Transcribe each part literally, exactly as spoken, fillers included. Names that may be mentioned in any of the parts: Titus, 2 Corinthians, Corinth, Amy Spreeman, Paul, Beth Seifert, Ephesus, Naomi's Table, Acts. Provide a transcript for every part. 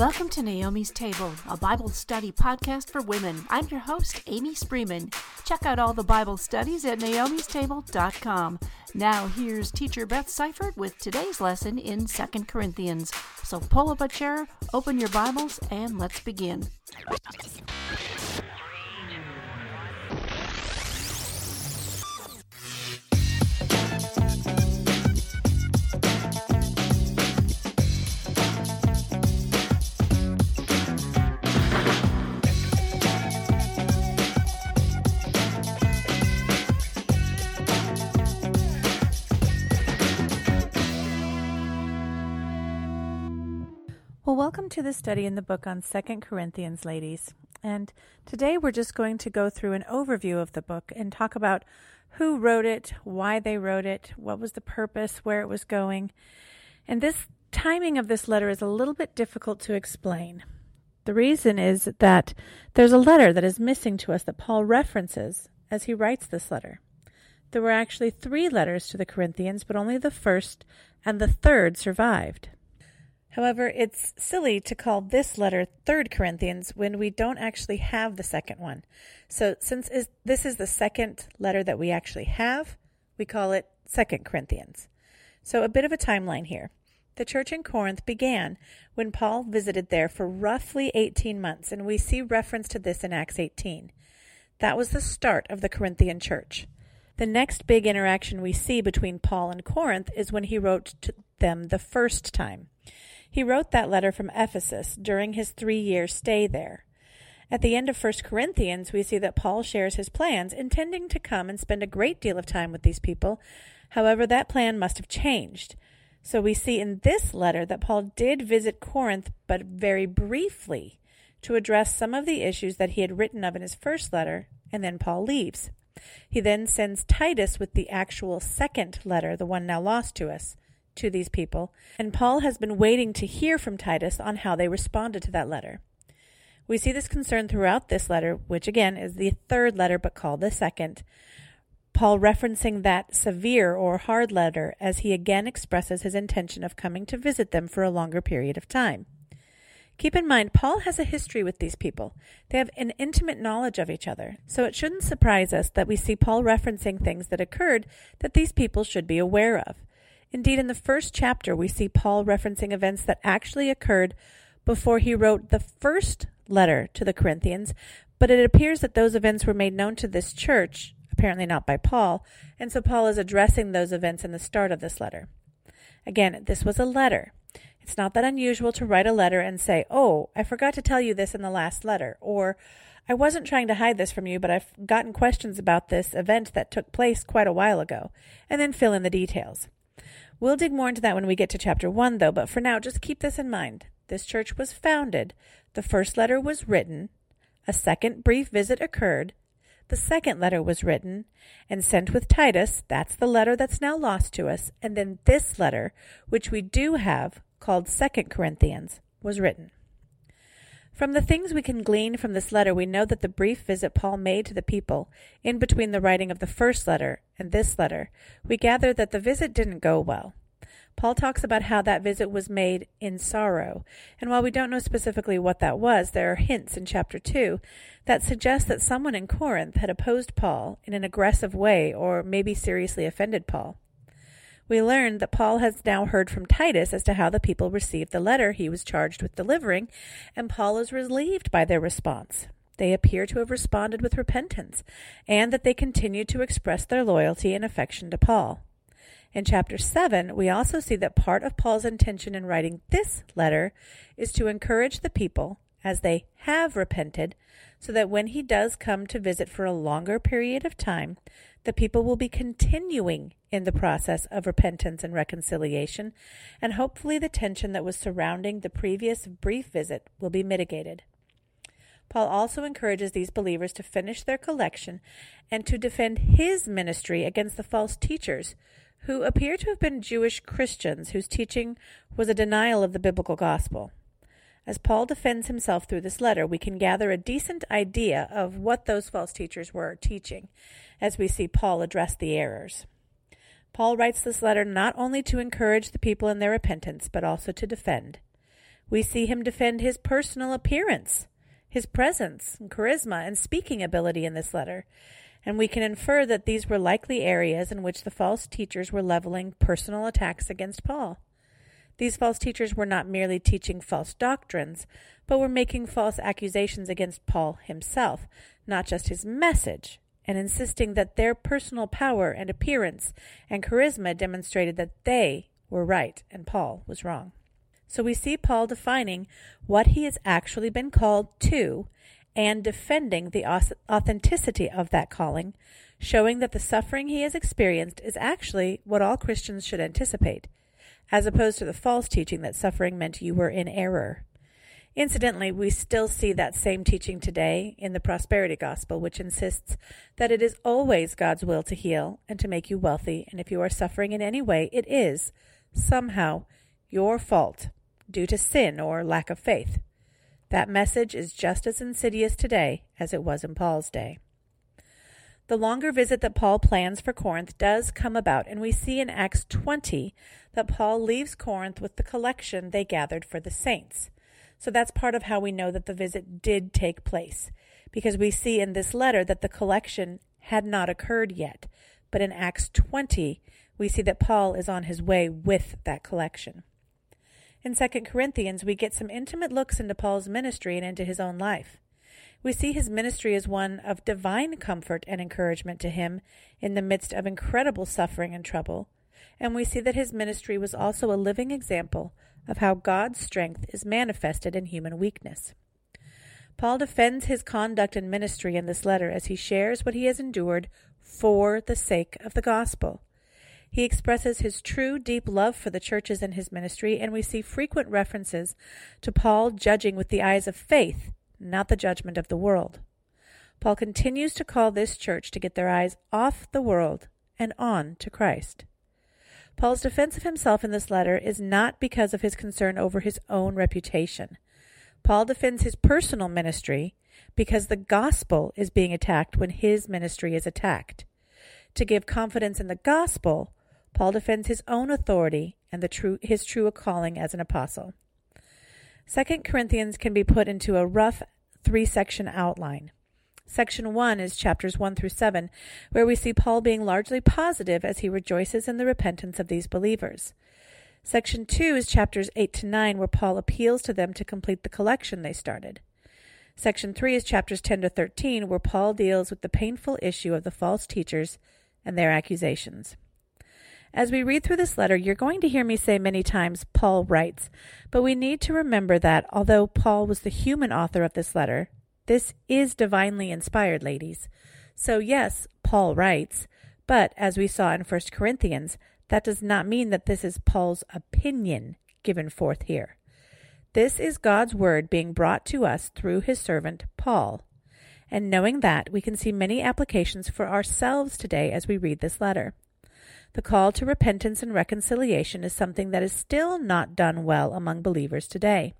Welcome to Naomi's Table, a Bible study podcast for women. I'm your host, Amy Spreeman. Check out all the Bible studies at naomi's table dot com. Now here's teacher Beth Seifert with today's lesson in Second Corinthians. So pull up a chair, open your Bibles, and let's begin. Well, welcome to the study in the book on Second Corinthians, ladies. And today we're just going to go through an overview of the book and talk about who wrote it, why they wrote it, what was the purpose, where it was going. And this timing of this letter is a little bit difficult to explain. The reason is that there's a letter that is missing to us that Paul references as he writes this letter. There were actually three letters to the Corinthians, but only the first and the third survived. However, it's silly to call this letter Third Corinthians when we don't actually have the second one. So since is, this is the second letter that we actually have, we call it Second Corinthians. So a bit of a timeline here. The church in Corinth began when Paul visited there for roughly eighteen months, and we see reference to this in Acts eighteen. That was the start of the Corinthian church. The next big interaction we see between Paul and Corinth is when he wrote to them the first time. He wrote that letter from Ephesus during his three-year stay there. At the end of First Corinthians, we see that Paul shares his plans, intending to come and spend a great deal of time with these people. However, that plan must have changed. So we see in this letter that Paul did visit Corinth, but very briefly, to address some of the issues that he had written of in his first letter, and then Paul leaves. He then sends Titus with the actual second letter, the one now lost to us, to these people, and Paul has been waiting to hear from Titus on how they responded to that letter. We see this concern throughout this letter, which again is the third letter but called the second, Paul referencing that severe or hard letter as he again expresses his intention of coming to visit them for a longer period of time. Keep in mind, Paul has a history with these people. They have an intimate knowledge of each other, so it shouldn't surprise us that we see Paul referencing things that occurred that these people should be aware of. Indeed, in the first chapter, we see Paul referencing events that actually occurred before he wrote the first letter to the Corinthians, but it appears that those events were made known to this church, apparently not by Paul, and so Paul is addressing those events in the start of this letter. Again, this was a letter. It's not that unusual to write a letter and say, oh, I forgot to tell you this in the last letter, or I wasn't trying to hide this from you, but I've gotten questions about this event that took place quite a while ago, and then fill in the details. We'll dig more into that when we get to chapter one, though, but for now, just keep this in mind. This church was founded, the first letter was written, a second brief visit occurred, the second letter was written, and sent with Titus, that's the letter that's now lost to us, and then this letter, which we do have, called Second Corinthians, was written. From the things we can glean from this letter, we know that the brief visit Paul made to the people in between the writing of the first letter and this letter, we gather that the visit didn't go well. Paul talks about how that visit was made in sorrow, and while we don't know specifically what that was, there are hints in chapter two that suggest that someone in Corinth had opposed Paul in an aggressive way or maybe seriously offended Paul. We learned that Paul has now heard from Titus as to how the people received the letter he was charged with delivering, and Paul is relieved by their response. They appear to have responded with repentance, and that they continue to express their loyalty and affection to Paul. In chapter seven, we also see that part of Paul's intention in writing this letter is to encourage the people, as they have repented, so that when he does come to visit for a longer period of time, the people will be continuing in the process of repentance and reconciliation, and hopefully the tension that was surrounding the previous brief visit will be mitigated. Paul also encourages these believers to finish their collection and to defend his ministry against the false teachers, who appear to have been Jewish Christians whose teaching was a denial of the biblical gospel. As Paul defends himself through this letter, we can gather a decent idea of what those false teachers were teaching, as we see Paul address the errors. Paul writes this letter not only to encourage the people in their repentance, but also to defend. We see him defend his personal appearance, his presence and charisma and speaking ability in this letter, and we can infer that these were likely areas in which the false teachers were leveling personal attacks against Paul. These false teachers were not merely teaching false doctrines, but were making false accusations against Paul himself, not just his message, and insisting that their personal power and appearance and charisma demonstrated that they were right and Paul was wrong. So we see Paul defining what he has actually been called to and defending the authenticity of that calling, showing that the suffering he has experienced is actually what all Christians should anticipate, as opposed to the false teaching that suffering meant you were in error. Incidentally, we still see that same teaching today in the prosperity gospel, which insists that it is always God's will to heal and to make you wealthy, and if you are suffering in any way, it is, somehow, your fault due to sin or lack of faith. That message is just as insidious today as it was in Paul's day. The longer visit that Paul plans for Corinth does come about, and we see in Acts twenty that Paul leaves Corinth with the collection they gathered for the saints. So that's part of how we know that the visit did take place, because we see in this letter that the collection had not occurred yet. But in Acts twenty, we see that Paul is on his way with that collection. In Second Corinthians, we get some intimate looks into Paul's ministry and into his own life. We see his ministry as one of divine comfort and encouragement to him in the midst of incredible suffering and trouble, and we see that his ministry was also a living example of how God's strength is manifested in human weakness. Paul defends his conduct and ministry in this letter as he shares what he has endured for the sake of the gospel. He expresses his true, deep love for the churches in his ministry, and we see frequent references to Paul judging with the eyes of faith, not the judgment of the world. Paul continues to call this church to get their eyes off the world and on to Christ. Paul's defense of himself in this letter is not because of his concern over his own reputation. Paul defends his personal ministry because the gospel is being attacked when his ministry is attacked. To give confidence in the gospel, Paul defends his own authority and the true, his true calling as an apostle. Second Corinthians can be put into a rough three-section outline. Section one is chapters one through seven, where we see Paul being largely positive as he rejoices in the repentance of these believers. Section two is chapters eight to nine, where Paul appeals to them to complete the collection they started. Section three is chapters ten to thirteen, where Paul deals with the painful issue of the false teachers and their accusations. As we read through this letter, you're going to hear me say many times, Paul writes, but we need to remember that although Paul was the human author of this letter, this is divinely inspired, ladies. So yes, Paul writes, but as we saw in First Corinthians, that does not mean that this is Paul's opinion given forth here. This is God's word being brought to us through his servant Paul. And knowing that, we can see many applications for ourselves today as we read this letter. The call to repentance and reconciliation is something that is still not done well among believers today.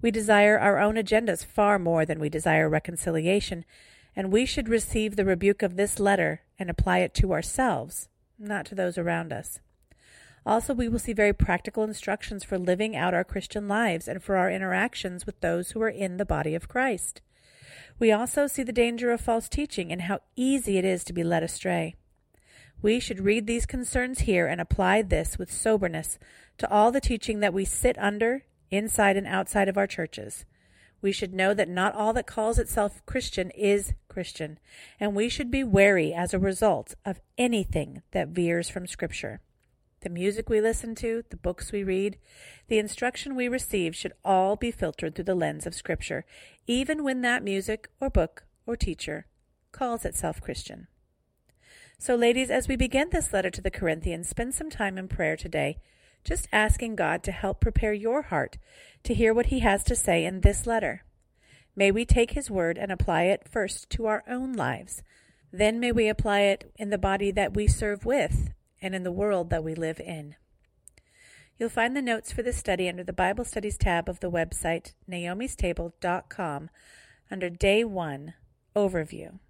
We desire our own agendas far more than we desire reconciliation, and we should receive the rebuke of this letter and apply it to ourselves, not to those around us. Also, we will see very practical instructions for living out our Christian lives and for our interactions with those who are in the body of Christ. We also see the danger of false teaching and how easy it is to be led astray. We should read these concerns here and apply this with soberness to all the teaching that we sit under, inside and outside of our churches. We should know that not all that calls itself Christian is Christian, and we should be wary as a result of anything that veers from Scripture. The music we listen to, the books we read, the instruction we receive should all be filtered through the lens of Scripture, even when that music or book or teacher calls itself Christian. So ladies, as we begin this letter to the Corinthians, spend some time in prayer today, just asking God to help prepare your heart to hear what he has to say in this letter. May we take his word and apply it first to our own lives. Then may we apply it in the body that we serve with and in the world that we live in. You'll find the notes for this study under the Bible Studies tab of the website, naomi's table dot com, under Day one, Overview.